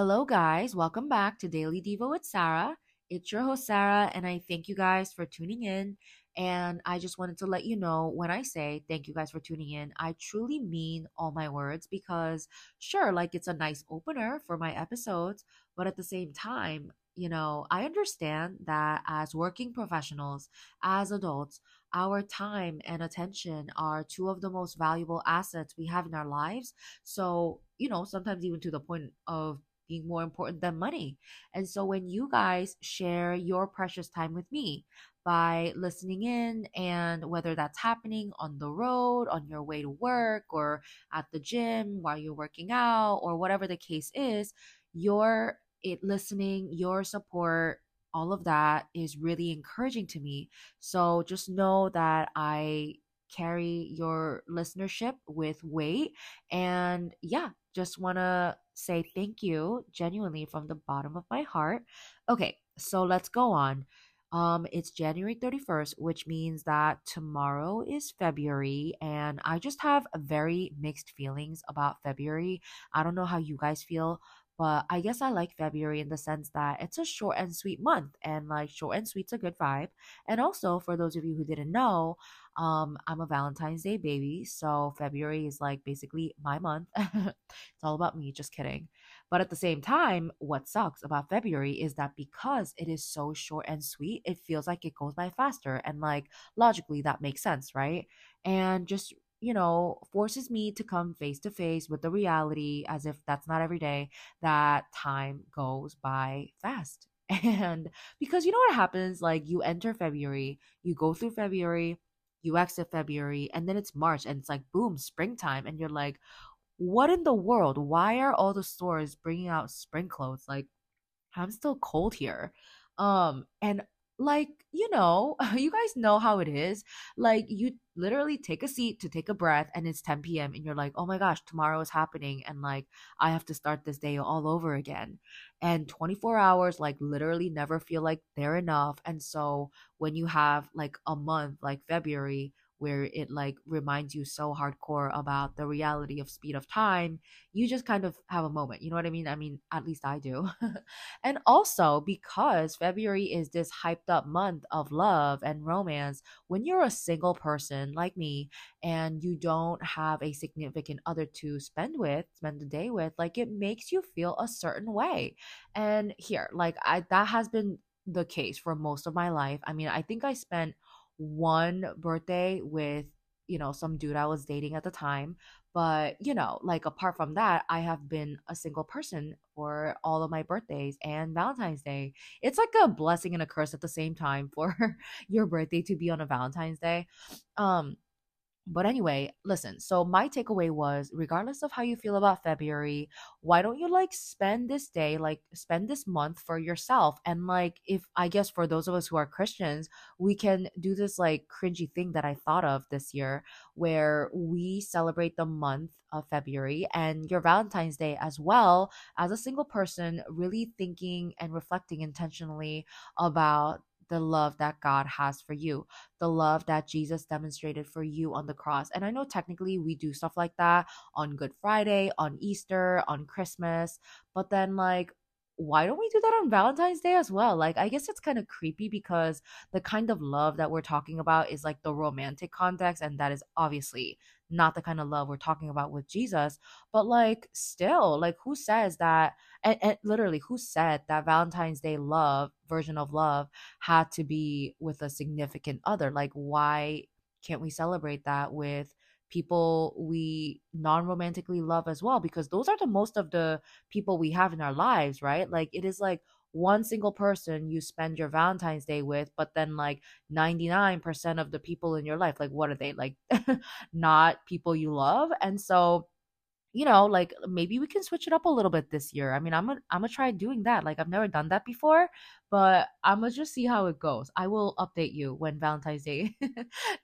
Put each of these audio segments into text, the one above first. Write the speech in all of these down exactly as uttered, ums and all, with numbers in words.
Hello guys, welcome back to Daily Devo with Sarah. It's your host Sarah, and I thank you guys for tuning in. And I just wanted to let you know, when I say thank you guys for tuning in, I truly mean all my words, because sure, like it's a nice opener for my episodes, but at the same time, you know, I understand that as working professionals, as adults, our time and attention are two of the most valuable assets we have in our lives. So, you know, sometimes even to the point of being more important than money. And so when you guys share your precious time with me by listening in, and whether that's happening on the road, on your way to work, or at the gym while you're working out, or whatever the case is, your it listening, your support, all of that is really encouraging to me. So just know that I carry your listenership with weight. And yeah, just want to say thank you genuinely from the bottom of my heart. Okay, so let's go on. Um, it's January thirty-first, which means that tomorrow is February, and I just have very mixed feelings about February. I don't know how you guys feel, but I guess I like February in the sense that it's a short and sweet month, and like short and sweet's a good vibe. And also, for those of you who didn't know, um, I'm a Valentine's Day baby, so February is like basically my month. It's all about me, just kidding. But at the same time, what sucks about February is that because it is so short and sweet, it feels like it goes by faster, and like logically that makes sense, right? And just you know, forces me to come face to face with the reality, as if that's not every day, that time goes by fast. And because you know what happens, like you enter February, you go through February, you exit February, and then it's March, and it's like, boom, springtime. And you're like, what in the world? Why are all the stores bringing out spring clothes? Like, I'm still cold here. Um, and Like, you know, you guys know how it is. Like, you literally take a seat to take a breath, and it's ten p.m. and you're like, oh my gosh, tomorrow is happening. And like, I have to start this day all over again. And twenty-four hours, like, literally never feel like they're enough. And so when you have like a month like February, where it like reminds you so hardcore about the reality of speed of time, you just kind of have a moment. You know what I mean? I mean, at least I do. And also because February is this hyped up month of love and romance, when you're a single person like me and you don't have a significant other to spend with, spend the day with, like it makes you feel a certain way. And here, like I, that has been the case for most of my life. I mean, I think I spent one birthday with, you know, some dude I was dating at the time. But, you know, like apart from that, I have been a single person for all of my birthdays and Valentine's Day. It's like a blessing and a curse at the same time for your birthday to be on a Valentine's Day. Um, But anyway, listen, so my takeaway was, regardless of how you feel about February, why don't you like spend this day, like spend this month for yourself? And like, if I guess for those of us who are Christians, we can do this like cringy thing that I thought of this year, where we celebrate the month of February and your Valentine's Day as well, as a single person, really thinking and reflecting intentionally about the love that God has for you, the love that Jesus demonstrated for you on the cross. And I know technically we do stuff like that on Good Friday, on Easter, on Christmas, but then like, why don't we do that on Valentine's Day as well? Like, I guess it's kind of creepy because the kind of love that we're talking about is like the romantic context, and that is obviously not the kind of love we're talking about with Jesus. But like, still, like who says that, and, and literally who said that Valentine's Day love, version of love, had to be with a significant other? Like, why can't we celebrate that with people we non-romantically love as well? Because those are the most of the people we have in our lives, right? Like, it is like one single person you spend your Valentine's Day with, but then like ninety-nine percent of the people in your life, like what are they? Like not people you love. And so, you know, like maybe we can switch it up a little bit this year. I mean, I'm gonna I'm gonna try doing that. Like I've never done that before, but I'm gonna just see how it goes. I will update you when Valentine's Day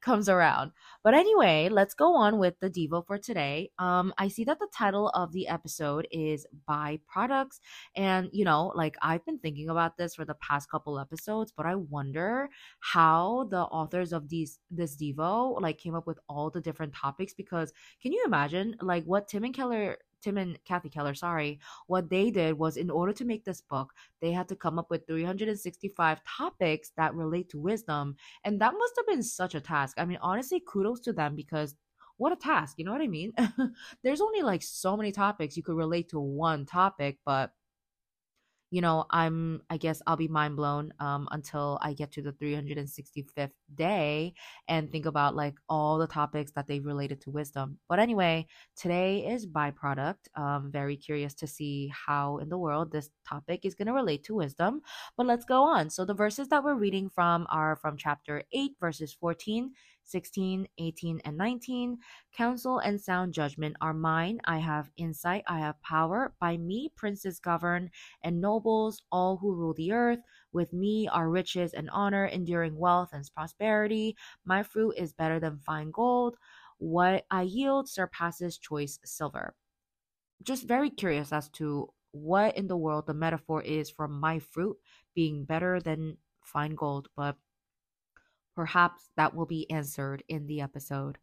comes around. But anyway, let's go on with the Devo for today. Um, I see that the title of the episode is Byproducts, and you know, like I've been thinking about this for the past couple episodes, but I wonder how the authors of these this Devo like came up with all the different topics, because can you imagine like what Tim and Keller Tim and Kathy Keller, sorry, what they did was, in order to make this book, they had to come up with three hundred sixty-five topics that relate to wisdom. And that must have been such a task. I mean, honestly, kudos to them, because what a task, you know what I mean? There's only like so many topics you could relate to one topic, but you know, I'm, I guess I'll be mind blown um, until I get to the three hundred sixty-fifth day and think about like all the topics that they've related to wisdom. But anyway, today is byproduct. Um, very curious to see how in the world this topic is going to relate to wisdom, but let's go on. So the verses that we're reading from are from chapter eight, verses fourteen, sixteen, eighteen, and nineteen. Counsel and sound judgment are mine. I have insight. I have power. By me, princes govern, and nobles, all who rule the earth. With me are riches and honor, enduring wealth and prosperity. My fruit is better than fine gold. What I yield surpasses choice silver. Just very curious as to what in the world the metaphor is for my fruit being better than fine gold, but perhaps that will be answered in the episode.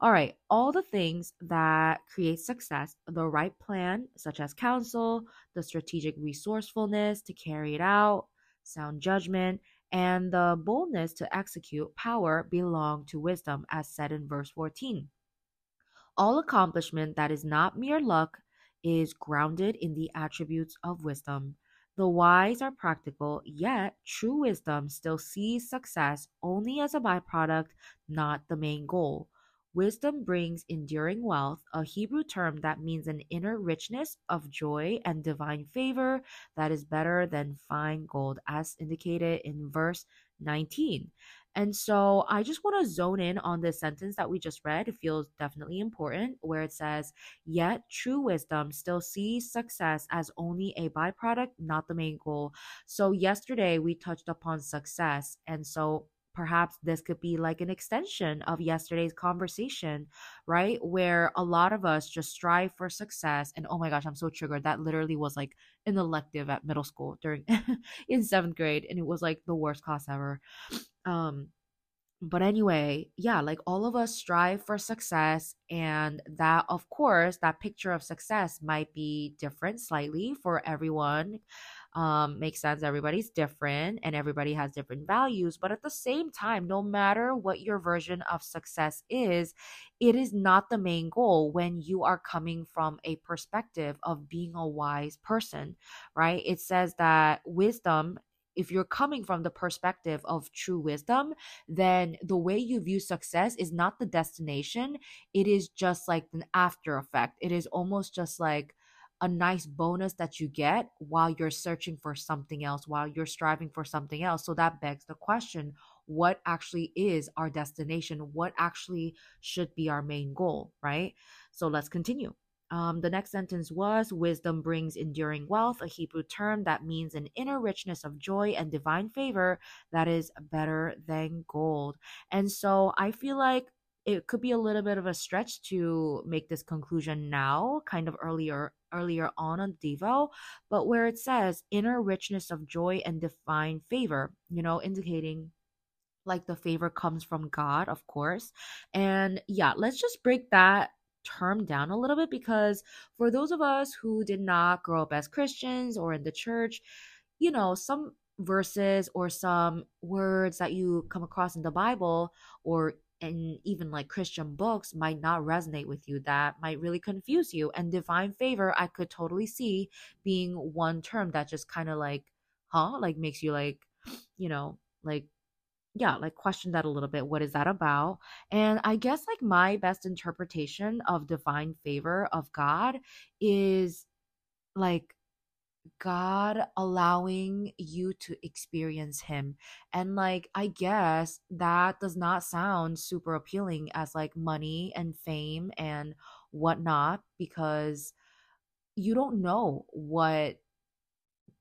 All right. All the things that create success, the right plan, such as counsel, the strategic resourcefulness to carry it out, sound judgment, and the boldness to execute, power, belong to wisdom, as said in verse fourteen. All accomplishment that is not mere luck is grounded in the attributes of wisdom. The wise are practical, yet true wisdom still sees success only as a byproduct, not the main goal. Wisdom brings enduring wealth, a Hebrew term that means an inner richness of joy and divine favor that is better than fine gold, as indicated in verse nineteen. And so I just want to zone in on this sentence that we just read. It feels definitely important, where it says, yet true wisdom still sees success as only a byproduct, not the main goal. So yesterday we touched upon success. And so perhaps this could be like an extension of yesterday's conversation, right? Where a lot of us just strive for success. And oh my gosh, I'm so triggered. That literally was like an elective at middle school during in seventh grade. And it was like the worst class ever. Um, but anyway, yeah, like all of us strive for success. And that, of course, that picture of success might be different slightly for everyone. Um, makes sense. Everybody's different and everybody has different values. But at the same time, no matter what your version of success is, it is not the main goal when you are coming from a perspective of being a wise person, right? It says that wisdom, if you're coming from the perspective of true wisdom, then the way you view success is not the destination. It is just like an after effect. It is almost just like a nice bonus that you get while you're searching for something else, while you're striving for something else. So that begs the question, what actually is our destination? What actually should be our main goal, right? So let's continue. Um, the next sentence was, wisdom brings enduring wealth, a Hebrew term that means an inner richness of joy and divine favor that is better than gold. And so I feel like it could be a little bit of a stretch to make this conclusion now, kind of earlier earlier on on Devo, but where it says inner richness of joy and divine favor, you know, indicating like the favor comes from God, of course. And yeah, let's just break that term down a little bit, because for those of us who did not grow up as Christians or in the church, you know, some verses or some words that you come across in the Bible or and even like Christian books might not resonate with you. That might really confuse you. And divine favor, I could totally see being one term that just kind of like, huh? Like makes you like, you know, like, yeah, like question that a little bit. What is that about? And I guess like my best interpretation of divine favor of God is like God allowing you to experience him. And like, I guess that does not sound super appealing as like money and fame and whatnot, because you don't know what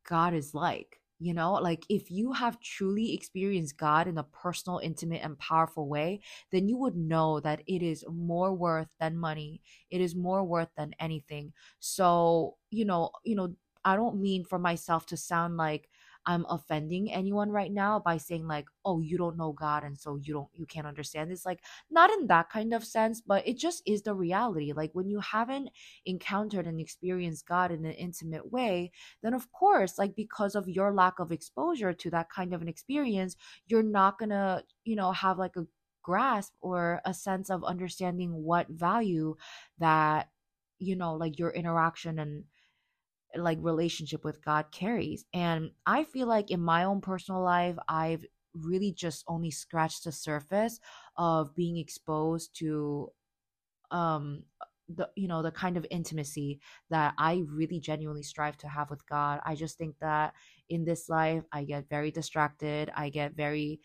God is like. You know, like if you have truly experienced God in a personal, intimate, and powerful way, then you would know that it is more worth than money. It is more worth than anything. So, you know, you know, I don't mean for myself to sound like I'm offending anyone right now by saying like, oh, you don't know God and so you don't, you can't understand this. Like, not in that kind of sense, but it just is the reality. Like, when you haven't encountered and experienced God in an intimate way, then of course, like, because of your lack of exposure to that kind of an experience, you're not gonna, you know, have like a grasp or a sense of understanding what value that, you know, like your interaction and like relationship with God carries. And I feel like in my own personal life, I've really just only scratched the surface of being exposed to um the, you know, the kind of intimacy that I really genuinely strive to have with God. I just think that in this life, I get very distracted. I get very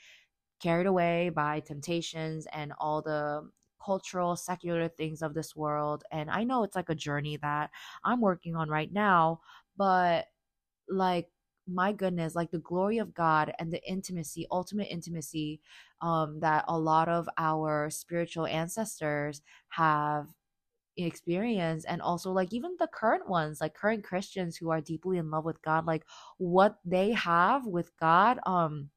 carried away by temptations and all the cultural, secular things of this world. And I know it's like a journey that I'm working on right now, but like, my goodness, like the glory of God and the intimacy, ultimate intimacy, um, that a lot of our spiritual ancestors have experience, and also like even the current ones, like current Christians who are deeply in love with God, like what they have with God, um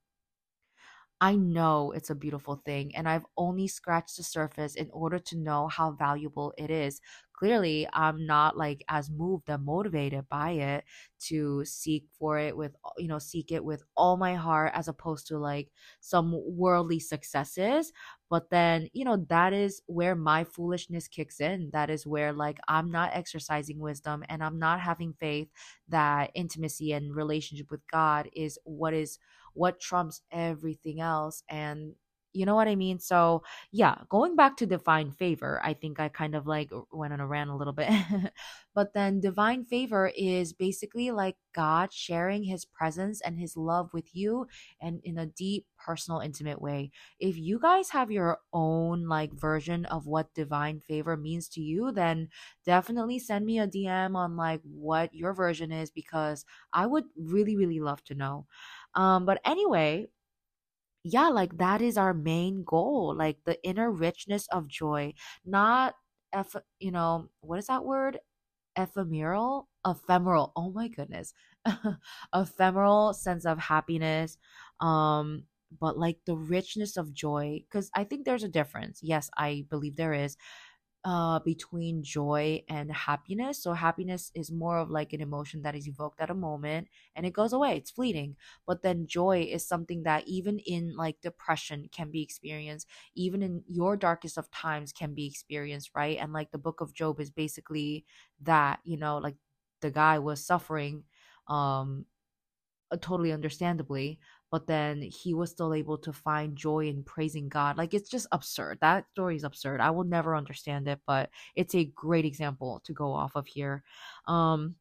I know it's a beautiful thing, and I've only scratched the surface in order to know how valuable it is. Clearly, I'm not like as moved and motivated by it to seek for it with, you know, seek it with all my heart, as opposed to like some worldly successes. But then, you know, that is where my foolishness kicks in. That is where like I'm not exercising wisdom and I'm not having faith that intimacy and relationship with God is what is what trumps everything else. And you know what I mean? So yeah, going back to divine favor, I think I kind of like went on a rant a little bit, but then divine favor is basically like God sharing his presence and his love with you, and in a deep, personal, intimate way. If you guys have your own like version of what divine favor means to you, then definitely send me a D M on like what your version is, because I would really, really love to know. Um, but anyway, yeah, like that is our main goal, like the inner richness of joy, not, eff- you know, what is that word? Ephemeral, ephemeral. Oh my goodness. Ephemeral sense of happiness. Um, but like the richness of joy, because I think there's a difference. Yes, I believe there is. Uh, between joy and happiness. So happiness is more of like an emotion that is evoked at a moment and it goes away, it's fleeting. But then joy is something that even in like depression can be experienced, even in your darkest of times can be experienced, right? And like the book of Job is basically that, you know, like the guy was suffering um, totally understandably, but then he was still able to find joy in praising God. Like, it's just absurd. That story is absurd. I will never understand it, but it's a great example to go off of here. Um,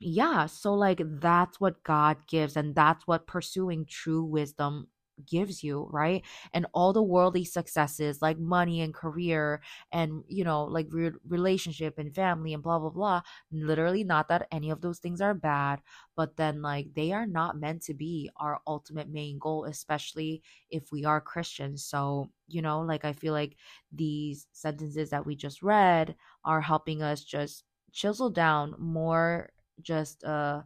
yeah, so like that's what God gives, and that's what pursuing true wisdom gives you, right? And all the worldly successes like money and career and, you know, like re- relationship and family and blah blah blah, literally not that any of those things are bad, but then like they are not meant to be our ultimate main goal, especially if we are Christians. So, you know, like I feel like these sentences that we just read are helping us just chisel down more just uh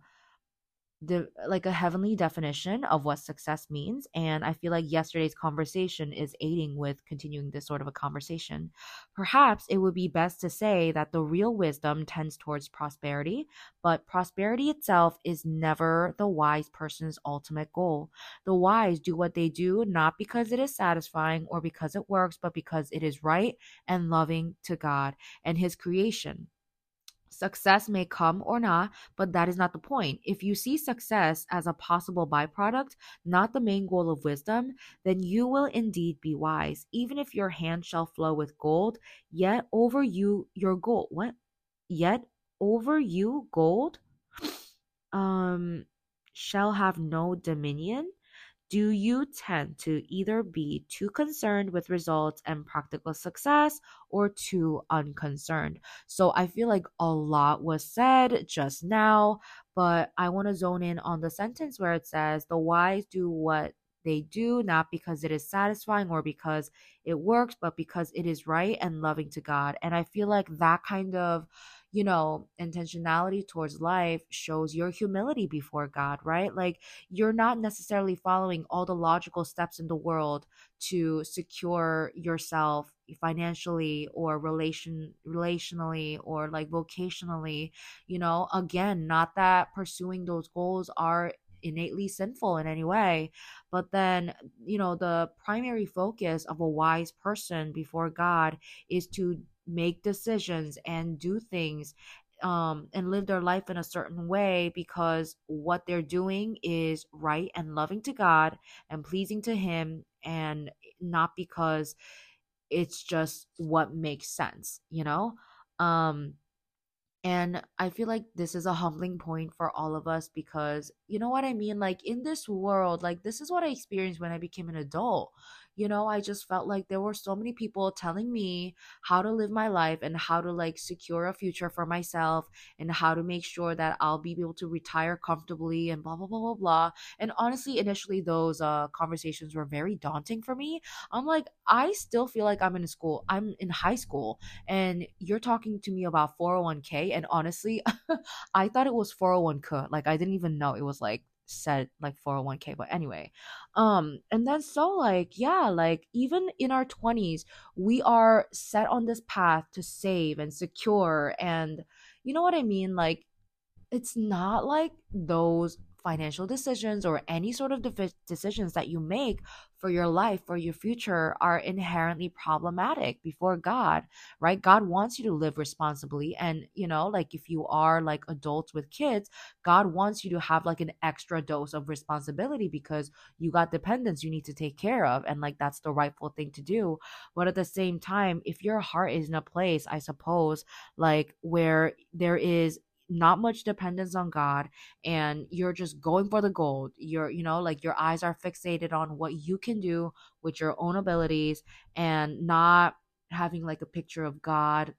The, like a heavenly definition of what success means. And I feel like yesterday's conversation is aiding with continuing this sort of a conversation. Perhaps it would be best to say that the real wisdom tends towards prosperity, but prosperity itself is never the wise person's ultimate goal. The wise do what they do not because it is satisfying or because it works, but because it is right and loving to God and his creation. Success may come or not, but that is not the point. If you see success as a possible byproduct, not the main goal of wisdom, then you will indeed be wise. Even if your hand shall flow with gold, yet over you your gold. What? Yet over you gold um, shall have no dominion. Do you tend to either be too concerned with results and practical success or too unconcerned? So I feel like a lot was said just now, but I want to zone in on the sentence where it says, the wise do what they do, not because it is satisfying or because it works, but because it is right and loving to God. And I feel like that kind of, you know, intentionality towards life shows your humility before God, right? Like, you're not necessarily following all the logical steps in the world to secure yourself financially or relation relationally or like vocationally, you know. Again, not that pursuing those goals are innately sinful in any way, but then, you know, the primary focus of a wise person before God is to make decisions and do things um and live their life in a certain way, because what they're doing is right and loving to God and pleasing to Him, and not because it's just what makes sense, you know. um And I feel like this is a humbling point for all of us, because you know what I mean? Like, in this world, like, this is what I experienced when I became an adult. You know, I just felt like there were so many people telling me how to live my life and how to like secure a future for myself and how to make sure that I'll be able to retire comfortably and blah, blah, blah, blah, blah. And honestly, initially those uh, conversations were very daunting for me. I'm like, I still feel like I'm in school. I'm in high school and you're talking to me about four oh one k. And honestly, I thought it was four oh one k. Like, I didn't even know it was like said like four oh one k, but anyway, um and then so like yeah like even in our twenties we are set on this path to save and secure, and you know what I mean, like, it's not like those financial decisions or any sort of de- decisions that you make for your life, for your future, are inherently problematic before God, right? God wants you to live responsibly. And, you know, like, if you are like adults with kids, God wants you to have like an extra dose of responsibility because you got dependents you need to take care of. And like, that's the rightful thing to do. But at the same time, if your heart is in a place, I suppose, like, where there is not much dependence on God and you're just going for the gold, you're, you know, like, your eyes are fixated on what you can do with your own abilities and not having like a picture of God,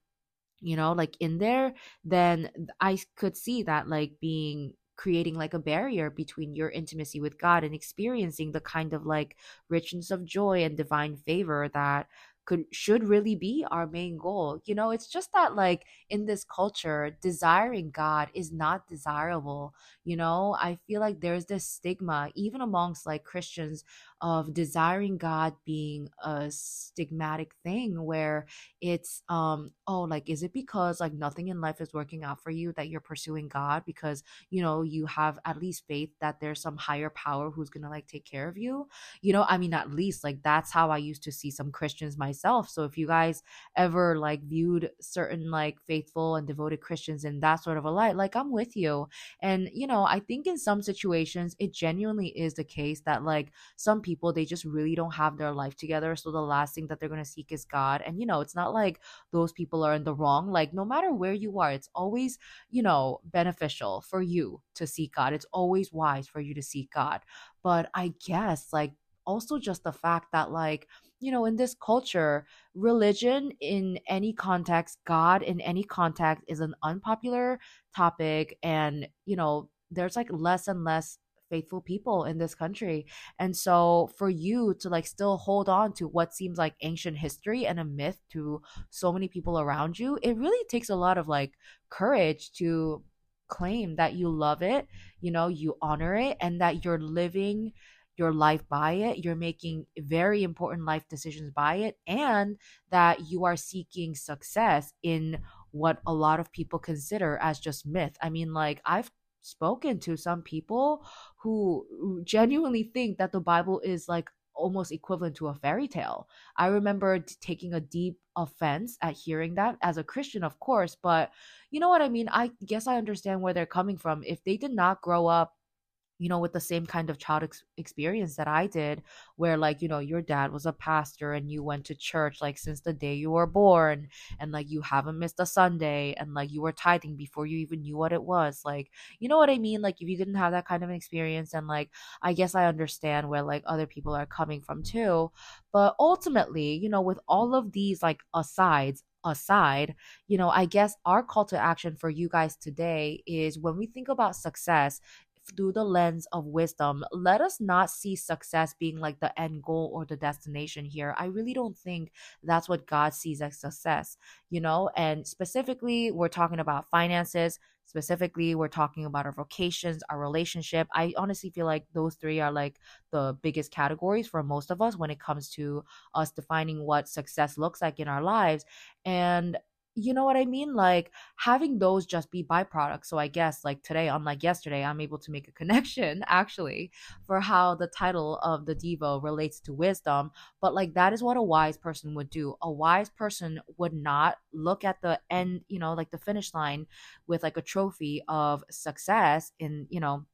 you know, like, in there, then I could see that like being creating like a barrier between your intimacy with God and experiencing the kind of like richness of joy and divine favor that could should really be our main goal. You know, it's just that like in this culture, desiring God is not desirable. You know, I feel like there's this stigma even amongst like Christians of desiring God being a stigmatic thing, where it's um oh, like, is it because like nothing in life is working out for you that you're pursuing God? Because, you know, you have at least faith that there's some higher power who's gonna like take care of you, you know. I mean, at least like that's how I used to see some Christians myself. So if you guys ever like viewed certain like faithful and devoted Christians in that sort of a light, like, I'm with you. And, you know, I think in some situations it genuinely is the case that like some people People, they just really don't have their life together, so the last thing that they're going to seek is God. And, you know, it's not like those people are in the wrong. Like, no matter where you are, it's always, you know, beneficial for you to seek God. It's always wise for you to seek God. But I guess like also just the fact that like, you know, in this culture, religion in any context, God in any context is an unpopular topic. And, you know, there's like less and less faithful people in this country. And so for you to like still hold on to what seems like ancient history and a myth to so many people around you, it really takes a lot of like courage to claim that you love it, you know, you honor it, and that you're living your life by it, you're making very important life decisions by it, and that you are seeking success in what a lot of people consider as just myth. I mean, like, I've spoken to some people who genuinely think that the Bible is like almost equivalent to a fairy tale. I remember taking a deep offense at hearing that as a Christian, of course, but you know what I mean? I guess I understand where they're coming from. If they did not grow up, you know, with the same kind of child ex- experience that I did, where like, you know, your dad was a pastor and you went to church like since the day you were born, and like you haven't missed a Sunday, and like you were tithing before you even knew what it was, like, you know what I mean? Like, if you didn't have that kind of an experience, and like, I guess I understand where like other people are coming from too. But ultimately, you know, with all of these like asides aside, you know, I guess our call to action for you guys today is, when we think about success, through the lens of wisdom. Let us not see success being like the end goal or the destination here. I really don't think that's what God sees as success, you know? And specifically, we're talking about finances. Specifically, we're talking about our vocations, our relationship. I honestly feel like those three are like the biggest categories for most of us when it comes to us defining what success looks like in our lives. And you know what I mean? Like having those just be byproducts. So I guess like today, unlike yesterday, I'm able to make a connection actually for how the title of the Devo relates to wisdom. But like that is what a wise person would do. A wise person would not look at the end, you know, like the finish line with like a trophy of success in, you know,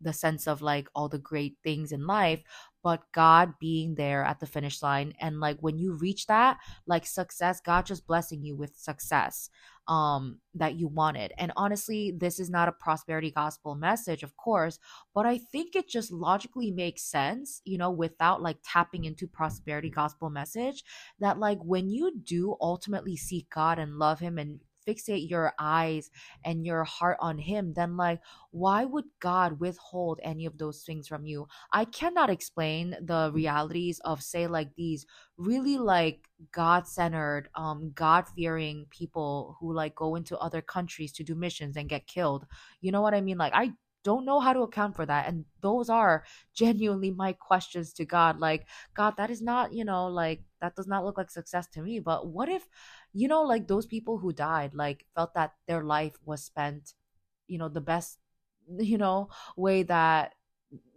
the sense of like all the great things in life, but God being there at the finish line. And like when you reach that, like success, God just blessing you with success um, that you wanted. And honestly, this is not a prosperity gospel message, of course, but I think it just logically makes sense, you know, without like tapping into prosperity gospel message, that like when you do ultimately seek God and love him and fixate your eyes and your heart on him, then like why would God withhold any of those things from you? I cannot explain the realities of say like these really like God-centered, um, God-fearing people who like go into other countries to do missions and get killed. You know what I mean? Like I don't know how to account for that. And those are genuinely my questions to God. Like, God, that is not, you know, like that does not look like success to me. But what if, you know, like those people who died, like felt that their life was spent, you know, the best, you know, way that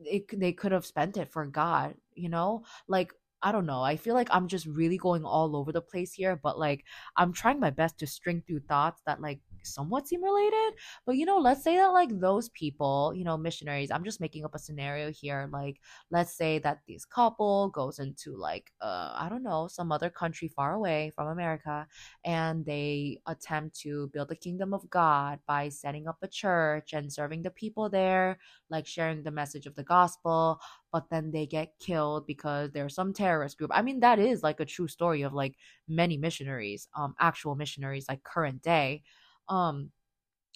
it, they could have spent it for God, you know, like, I don't know. I feel like I'm just really going all over the place here, but like I'm trying my best to string through thoughts that like somewhat seem related. But you know, let's say that like those people, you know, missionaries, I'm just making up a scenario here. Like, let's say that this couple goes into like, uh, I don't know, some other country far away from America, and they attempt to build the kingdom of God by setting up a church and serving the people there, like sharing the message of the gospel. But then they get killed because there's some terrorist group. I mean, that is like a true story of like many missionaries, um, actual missionaries, like current day. Um,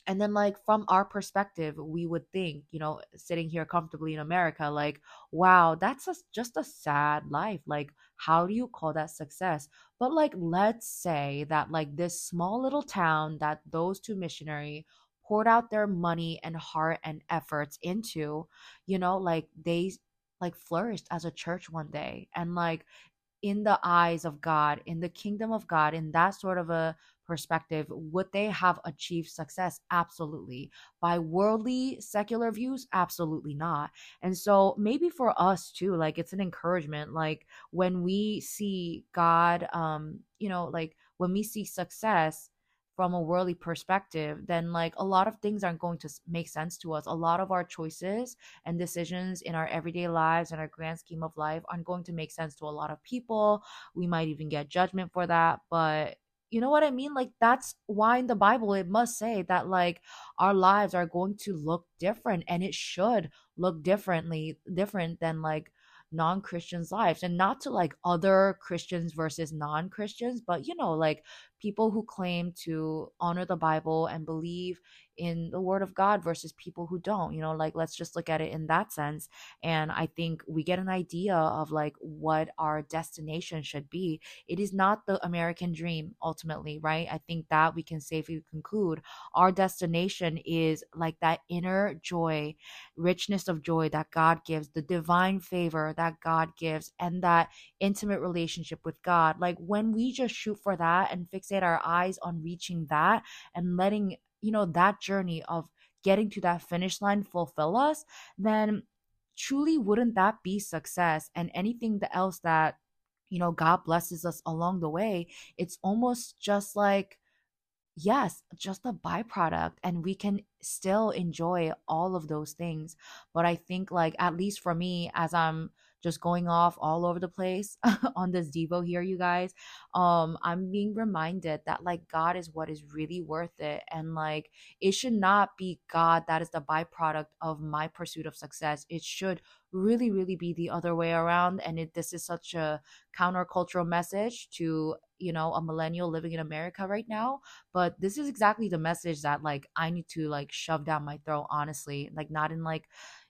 and then like from our perspective, we would think, you know, sitting here comfortably in America, like, wow, that's a, just a sad life. Like, how do you call that success? But like, let's say that like this small little town that those two missionary poured out their money and heart and efforts into, you know, like they like flourished as a church one day, and like in the eyes of God, in the kingdom of God, in that sort of a perspective, would they have achieved success? Absolutely. By worldly secular views, absolutely not. And so maybe for us too, like it's an encouragement, like when we see God, um you know, like when we see success from a worldly perspective, then like a lot of things aren't going to make sense to us. A lot of our choices and decisions in our everyday lives and our grand scheme of life aren't going to make sense to a lot of people. We might even get judgment for that. But you know what I mean? Like that's why in the Bible, it must say that like our lives are going to look different, and it should look differently, different than like non-Christians' lives. And not to like other Christians versus non-Christians, but you know, like people who claim to honor the Bible and believe in the word of God versus people who don't, you know, like let's just look at it in that sense. And I think we get an idea of like what our destination should be. It is not the American dream ultimately, right? I think that we can safely conclude our destination is like that inner joy, richness of joy that God gives, the divine favor that God gives, and that intimate relationship with God. Like when we just shoot for that and fixate our eyes on reaching that and letting, you know, that journey of getting to that finish line fulfill us, then truly wouldn't that be success? And anything else that, you know, God blesses us along the way, it's almost just like, yes, just a byproduct, and we can still enjoy all of those things. But I think like, at least for me, as I'm just going off all over the place on this Devo here, you guys, um, I'm being reminded that like God is what is really worth it. And like, it should not be God that is the byproduct of my pursuit of success. It should really, really be the other way around. And it, this is such a countercultural message to, you know, a millennial living in America right now. But this is exactly the message that like I need to like shove down my throat, honestly, like not in like,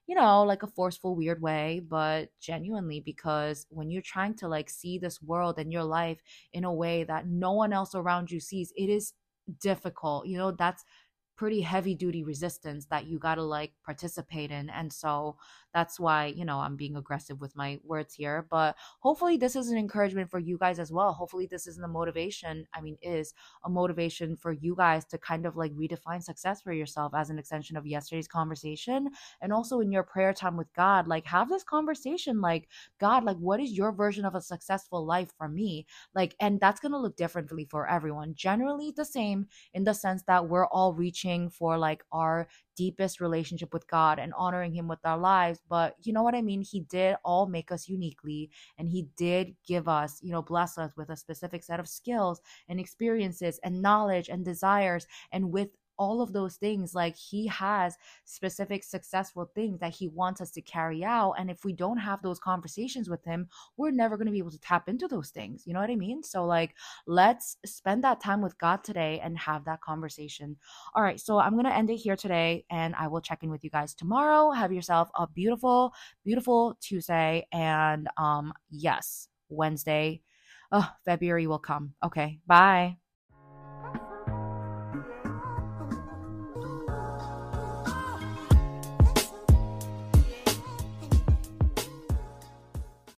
you know, like a forceful, weird way, but genuinely, because when you're trying to like see this world and your life in a way that no one else around you sees, it is difficult. You know, that's pretty heavy duty resistance that you got to like participate in. And so that's why, you know, I'm being aggressive with my words here, but hopefully this is an encouragement for you guys as well. Hopefully this isn't a motivation. I mean, is a motivation for you guys to kind of like redefine success for yourself as an extension of yesterday's conversation. And also in your prayer time with God, like have this conversation, like God, like what is your version of a successful life for me? Like, and that's going to look differently for everyone, generally the same in the sense that we're all reaching for like our deepest relationship with God and honoring him with our lives. But you know what I mean? He did all make us uniquely, and he did give us, you know, bless us with a specific set of skills and experiences and knowledge and desires. And with all of those things, like he has specific successful things that he wants us to carry out. And if we don't have those conversations with him, we're never going to be able to tap into those things. You know what I mean? So like, let's spend that time with God today and have that conversation. All right. So I'm going to end it here today, and I will check in with you guys tomorrow. Have yourself a beautiful, beautiful Tuesday. And um, yes, Wednesday, oh, February will come. Okay. Bye.